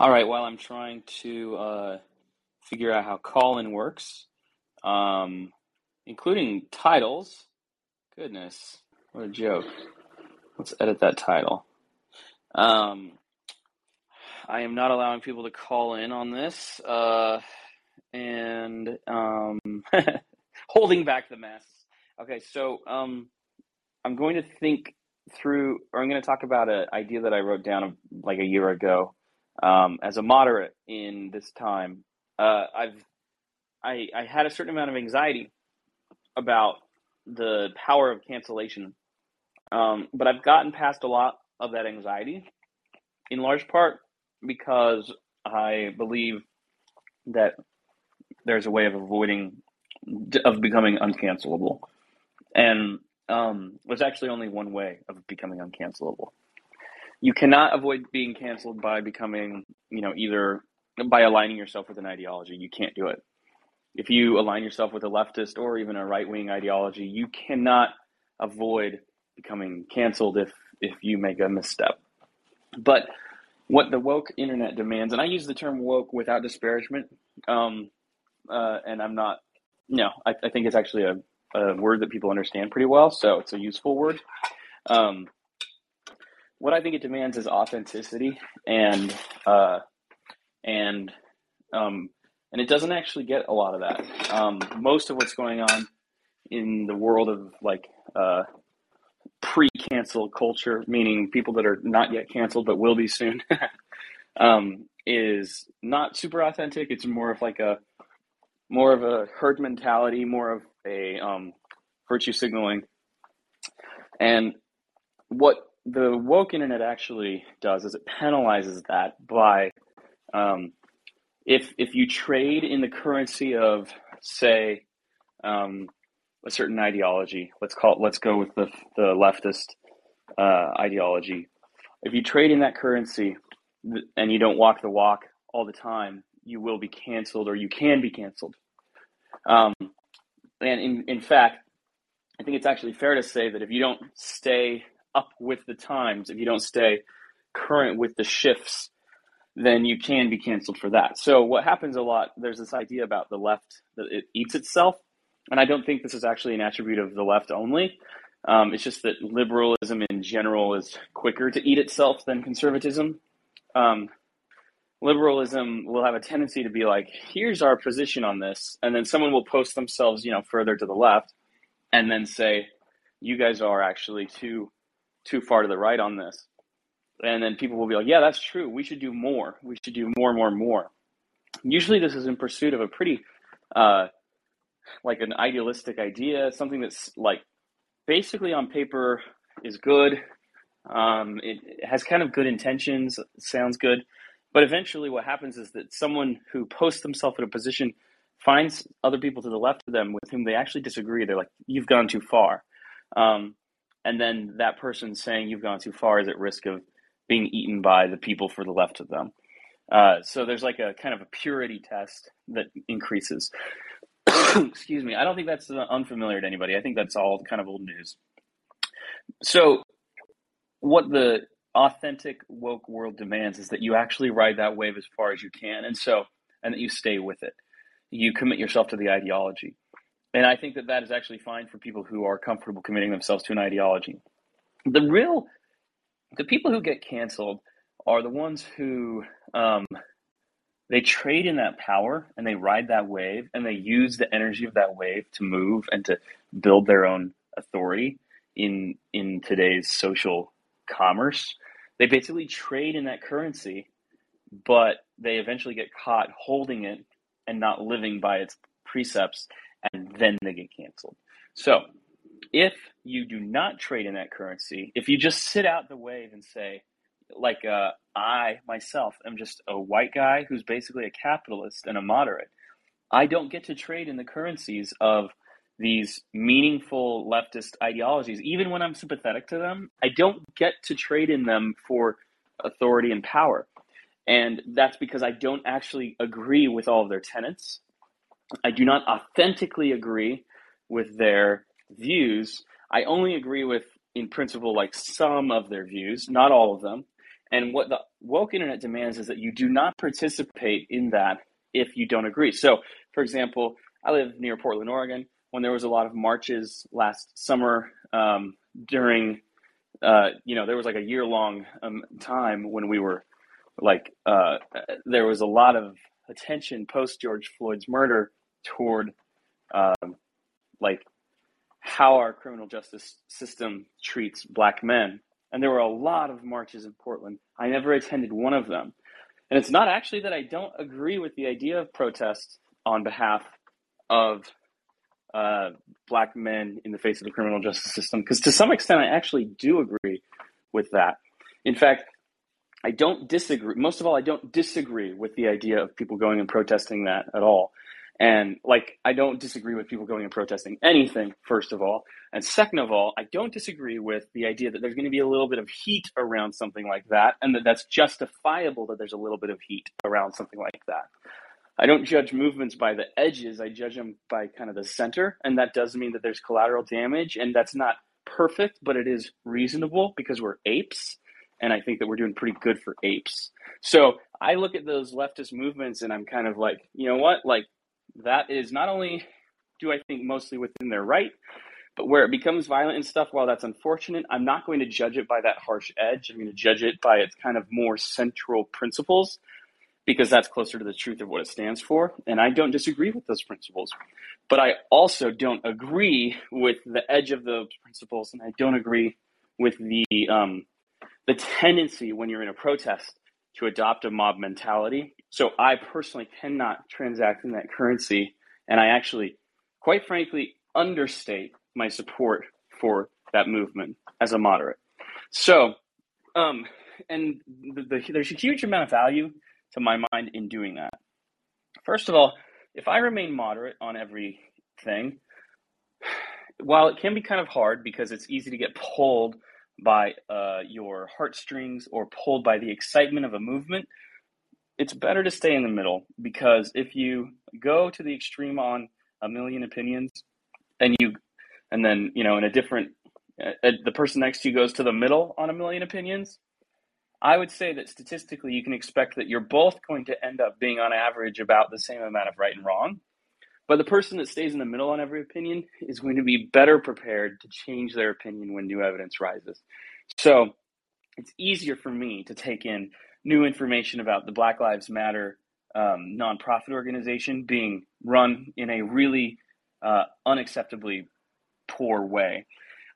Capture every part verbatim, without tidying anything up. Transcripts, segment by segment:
All right, well, I'm trying to uh, figure out how Callin works, um, including titles. Goodness, what a joke. Let's edit that title. Um, I am not allowing people to call in on this, uh, and um, holding back the mess. Okay, so um, I'm going to think through, or I'm going to talk about an idea that I wrote down like a year ago. Um, as a moderate in this time, uh, I've, I, I had a certain amount of anxiety about the power of cancellation. Um, but I've gotten past a lot of that anxiety, in large part because I believe that there's a way of avoiding, of becoming uncancelable. And, um, there's actually only one way of becoming uncancelable. You cannot avoid being canceled by becoming, you know, either by aligning yourself with an ideology. You can't do it. If you align yourself with a leftist or even a right-wing ideology, you cannot avoid becoming canceled if, if you make a misstep. But what the woke internet demands, and I use the term woke without disparagement, um, uh, and I'm not, no, I, I think it's actually a, a word that people understand pretty well, so it's a useful word. Um, What I think it demands is authenticity, and uh, and um, and it doesn't actually get a lot of that. Um, most of what's going on in the world of like uh, pre-cancel culture, meaning people that are not yet canceled but will be soon, um, is not super authentic. It's more of like a more of a herd mentality, more of a um, virtue signaling, and what the woke internet actually does is it penalizes that by, um, if, if you trade in the currency of, say, um, a certain ideology, let's call it, let's go with the, the leftist, uh, ideology. If you trade in that currency and you don't walk the walk all the time, you will be canceled, or you can be canceled. Um, and in, in fact, I think it's actually fair to say that if you don't stay up with the times, if you don't stay current with the shifts, then you can be canceled for that. So what happens a lot, there's this idea about the left that it eats itself. And I don't think this is actually an attribute of the left only. Um, it's just that liberalism in general is quicker to eat itself than conservatism. Um, liberalism will have a tendency to be like, here's our position on this. And then someone will post themselves, you know, further to the left and then say, you guys are actually too too far to the right on this. And then people will be like, yeah, that's true. We should do more. We should do more, more, more. Usually this is in pursuit of a pretty, uh, like an idealistic idea, something that's like basically on paper is good. Um, it, it has kind of good intentions, sounds good. But eventually what happens is that someone who posts themselves in a position finds other people to the left of them with whom they actually disagree. They're like, you've gone too far. Um, And then that person saying you've gone too far is at risk of being eaten by the people for the left of them. Uh, so there's like a kind of a purity test that increases. Excuse me. I don't think that's unfamiliar to anybody. I think that's all kind of old news. So what the authentic woke world demands is that you actually ride that wave as far as you can. And so, and that you stay with it. You commit yourself to the ideology. And I think that that is actually fine for people who are comfortable committing themselves to an ideology. The real, the people who get canceled are the ones who, um, they trade in that power and they ride that wave and they use the energy of that wave to move and to build their own authority in, in today's social commerce. They basically trade in that currency, but they eventually get caught holding it and not living by its precepts. And then they get canceled. So if you do not trade in that currency, if you just sit out the wave and say, like, uh, I myself am just a white guy who's basically a capitalist and a moderate. I don't get to trade in the currencies of these meaningful leftist ideologies. Even when I'm sympathetic to them, I don't get to trade in them for authority and power. And that's because I don't actually agree with all of their tenets. I do not authentically agree with their views. I only agree with, in principle, like some of their views, not all of them. And what the woke internet demands is that you do not participate in that if you don't agree. So, for example, I live near Portland, Oregon. When there was a lot of marches last summer um, during, uh, you know, there was like a year long um, time when we were like, uh, there was a lot of attention post George Floyd's murder toward um, like how our criminal justice system treats black men. And there were a lot of marches in Portland. I never attended one of them. And it's not actually that I don't agree with the idea of protest on behalf of uh, black men in the face of the criminal justice system, because to some extent I actually do agree with that. In fact, I don't disagree. Most of all, I don't disagree with the idea of people going and protesting that at all. And like, I don't disagree with people going and protesting anything, first of all. And second of all, I don't disagree with the idea that there's going to be a little bit of heat around something like that, and that that's justifiable that there's a little bit of heat around something like that. I don't judge movements by the edges. I judge them by kind of the center. And that does mean that there's collateral damage, and that's not perfect, but it is reasonable because we're apes. And I think that we're doing pretty good for apes. So I look at those leftist movements and I'm kind of like, you know what? Like, that is not only do I think mostly within their right, but where it becomes violent and stuff, while that's unfortunate, I'm not going to judge it by that harsh edge. I'm going to judge it by its kind of more central principles, because that's closer to the truth of what it stands for. And I don't disagree with those principles, but I also don't agree with the edge of those principles. And I don't agree with the, um, the tendency when you're in a protest to adopt a mob mentality. So I personally cannot transact in that currency. And I actually, quite frankly, understate my support for that movement as a moderate. So, um, and the, the, there's a huge amount of value to my mind in doing that. First of all, if I remain moderate on everything, while it can be kind of hard because it's easy to get pulled by uh, your heartstrings or pulled by the excitement of a movement, it's better to stay in the middle, because if you go to the extreme on a million opinions and you, and then, you know, in a different, uh, the person next to you goes to the middle on a million opinions, I would say that statistically you can expect that you're both going to end up being on average about the same amount of right and wrong. But the person that stays in the middle on every opinion is going to be better prepared to change their opinion when new evidence rises. So it's easier for me to take in new information about the Black Lives Matter um, nonprofit organization being run in a really uh, unacceptably poor way.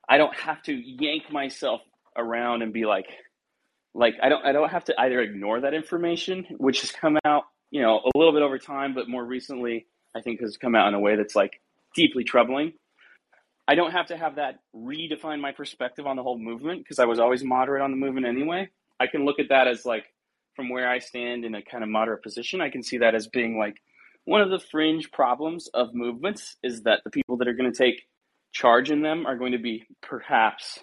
I don't have to yank myself around and be like, like I don't, I don't have to either ignore that information, which has come out, you know, a little bit over time, but more recently, I think has come out in a way that's like deeply troubling. I don't have to have that redefine my perspective on the whole movement, because I was always moderate on the movement anyway. I can look at that as like, from where I stand in a kind of moderate position, I can see that as being like one of the fringe problems of movements is that the people that are going to take charge in them are going to be perhaps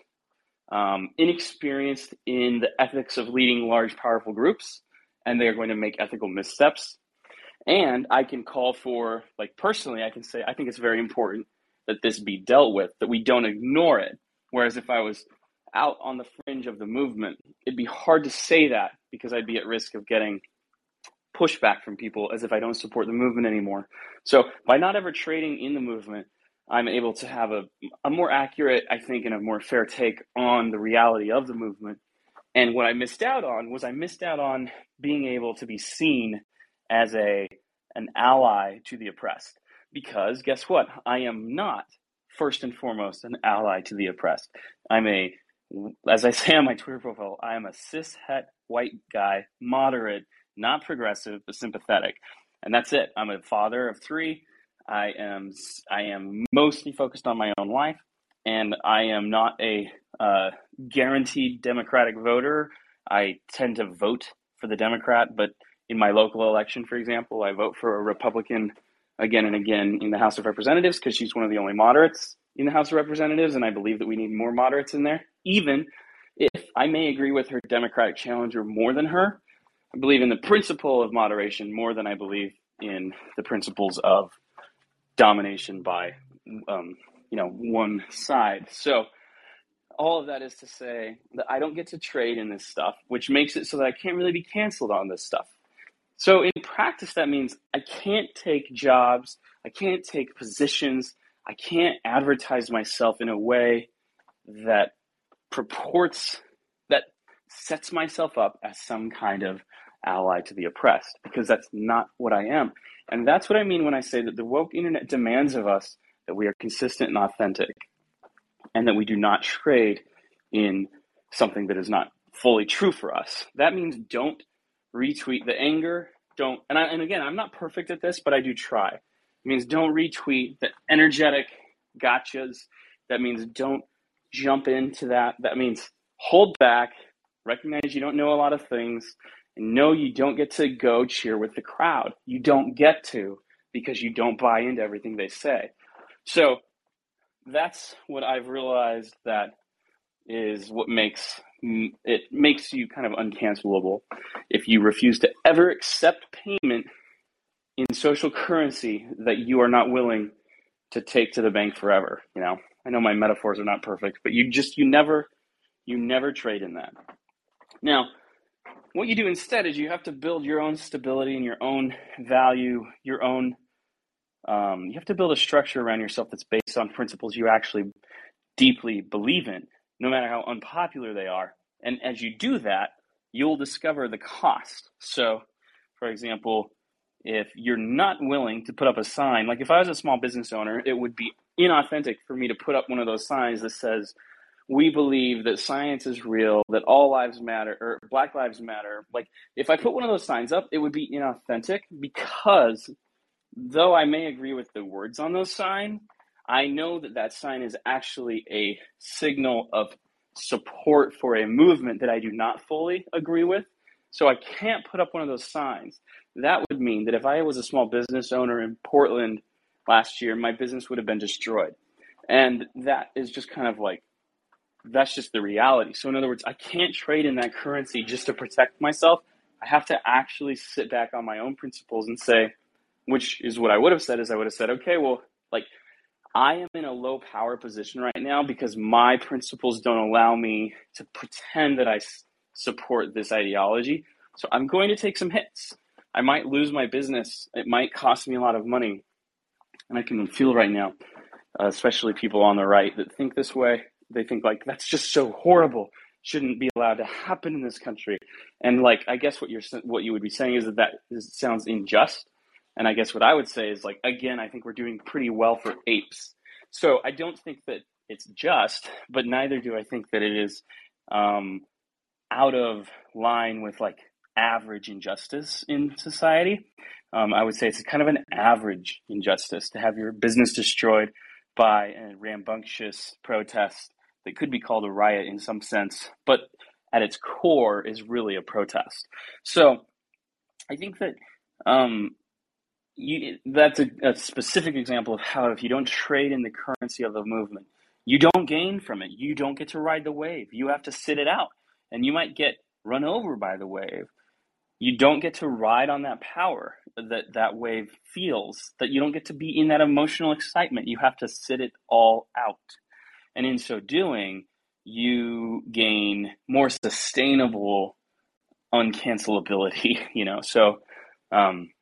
um, inexperienced in the ethics of leading large, powerful groups, and they're going to make ethical missteps. And I can call for, like, personally, I can say, I think it's very important that this be dealt with, that we don't ignore it. Whereas if I was out on the fringe of the movement, it'd be hard to say that, because I'd be at risk of getting pushback from people as if I don't support the movement anymore. So by not ever trading in the movement, I'm able to have a, a more accurate, I think, and a more fair take on the reality of the movement. And what I missed out on was I missed out on being able to be seen as a an ally to the oppressed, because guess what? I am not first and foremost an ally to the oppressed. I'm a, as I say on my Twitter profile, I am a cishet white guy, moderate, not progressive, but sympathetic, and that's it. I'm a father of three. I am I am mostly focused on my own life, and I am not a uh, guaranteed Democratic voter. I tend to vote for the Democrat, but in my local election, for example, I vote for a Republican again and again in the House of Representatives, because she's one of the only moderates in the House of Representatives, and I believe that we need more moderates in there. Even if I may agree with her Democratic challenger more than her, I believe in the principle of moderation more than I believe in the principles of domination by, um, you know, one side. So all of that is to say that I don't get to trade in this stuff, which makes it so that I can't really be canceled on this stuff. So in practice, that means I can't take jobs, I can't take positions, I can't advertise myself in a way that purports, that sets myself up as some kind of ally to the oppressed, because that's not what I am. And that's what I mean when I say that the woke internet demands of us that we are consistent and authentic, and that we do not trade in something that is not fully true for us. That means don't retweet the anger. Don't, and, I, and again, I'm not perfect at this, but I do try. It means don't retweet the energetic gotchas. That means don't jump into that. That means hold back, recognize you don't know a lot of things, and know you don't get to go cheer with the crowd. You don't get to, because you don't buy into everything they say. So that's what I've realized that is what makes it makes you kind of uncancelable. If you refuse to ever accept payment in social currency that you are not willing to take to the bank forever, you know, I know my metaphors are not perfect, but you just, you never, you never trade in that. Now, what you do instead is you have to build your own stability and your own value, your own Um, you have to build a structure around yourself that's based on principles you actually deeply believe in, no matter how unpopular they are. And as you do that, you'll discover the cost. So, for example, if you're not willing to put up a sign, like if I was a small business owner, it would be inauthentic for me to put up one of those signs that says, we believe that science is real, that all lives matter, or Black Lives Matter. Like if I put one of those signs up, it would be inauthentic, because though I may agree with the words on those signs, I know that that sign is actually a signal of support for a movement that I do not fully agree with. So I can't put up one of those signs. That would mean that if I was a small business owner in Portland last year, my business would have been destroyed. And that is just kind of like, that's just the reality. So in other words, I can't trade in that currency just to protect myself. I have to actually sit back on my own principles and say, which is what I would have said is I would have said, okay, well, like I am in a low power position right now because my principles don't allow me to pretend that I s- support this ideology. So I'm going to take some hits. I might lose my business. It might cost me a lot of money. And I can feel right now, uh, especially people on the right that think this way, they think like, that's just so horrible. Shouldn't be allowed to happen in this country. And like, I guess what you're, what you would be saying is that that is, sounds unjust. And I guess what I would say is, like, again, I think we're doing pretty well for apes. So I don't think that it's just, but neither do I think that it is um, out of line with, like, average injustice in society. Um, I would say it's kind of an average injustice to have your business destroyed by a rambunctious protest that could be called a riot in some sense, but at its core is really a protest. So I think that Um, You, that's a, a specific example of how if you don't trade in the currency of the movement, you don't gain from it. You don't get to ride the wave. You have to sit it out, and you might get run over by the wave. You don't get to ride on that power that that wave feels, that you don't get to be in that emotional excitement. You have to sit it all out. And in so doing, you gain more sustainable uncancelability, you know? So, um,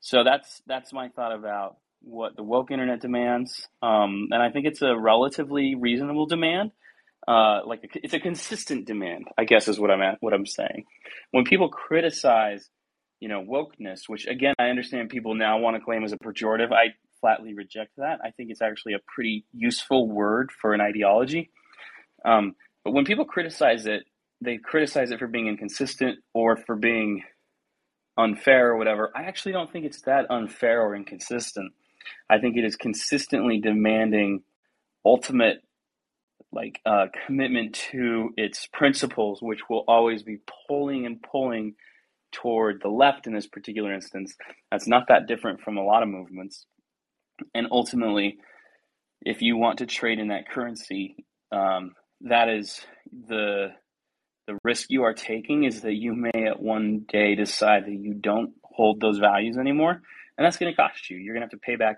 So that's that's my thought about what the woke internet demands, um, and I think it's a relatively reasonable demand. Uh, like a, it's a consistent demand, I guess, is what I'm at, what I'm saying. When people criticize, you know, wokeness, which again I understand people now want to claim as a pejorative, I flatly reject that. I think it's actually a pretty useful word for an ideology. Um, but when people criticize it, they criticize it for being inconsistent or for being unfair or whatever. I actually don't think it's that unfair or inconsistent. I think it is consistently demanding ultimate like uh, commitment to its principles, which will always be pulling and pulling toward the left in this particular instance. That's not that different from a lot of movements. And ultimately, if you want to trade in that currency, um, that is the The risk you are taking is that you may at one day decide that you don't hold those values anymore, and that's going to cost you. You're going to have to pay back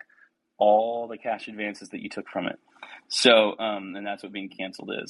all the cash advances that you took from it. So, um, and that's what being canceled is.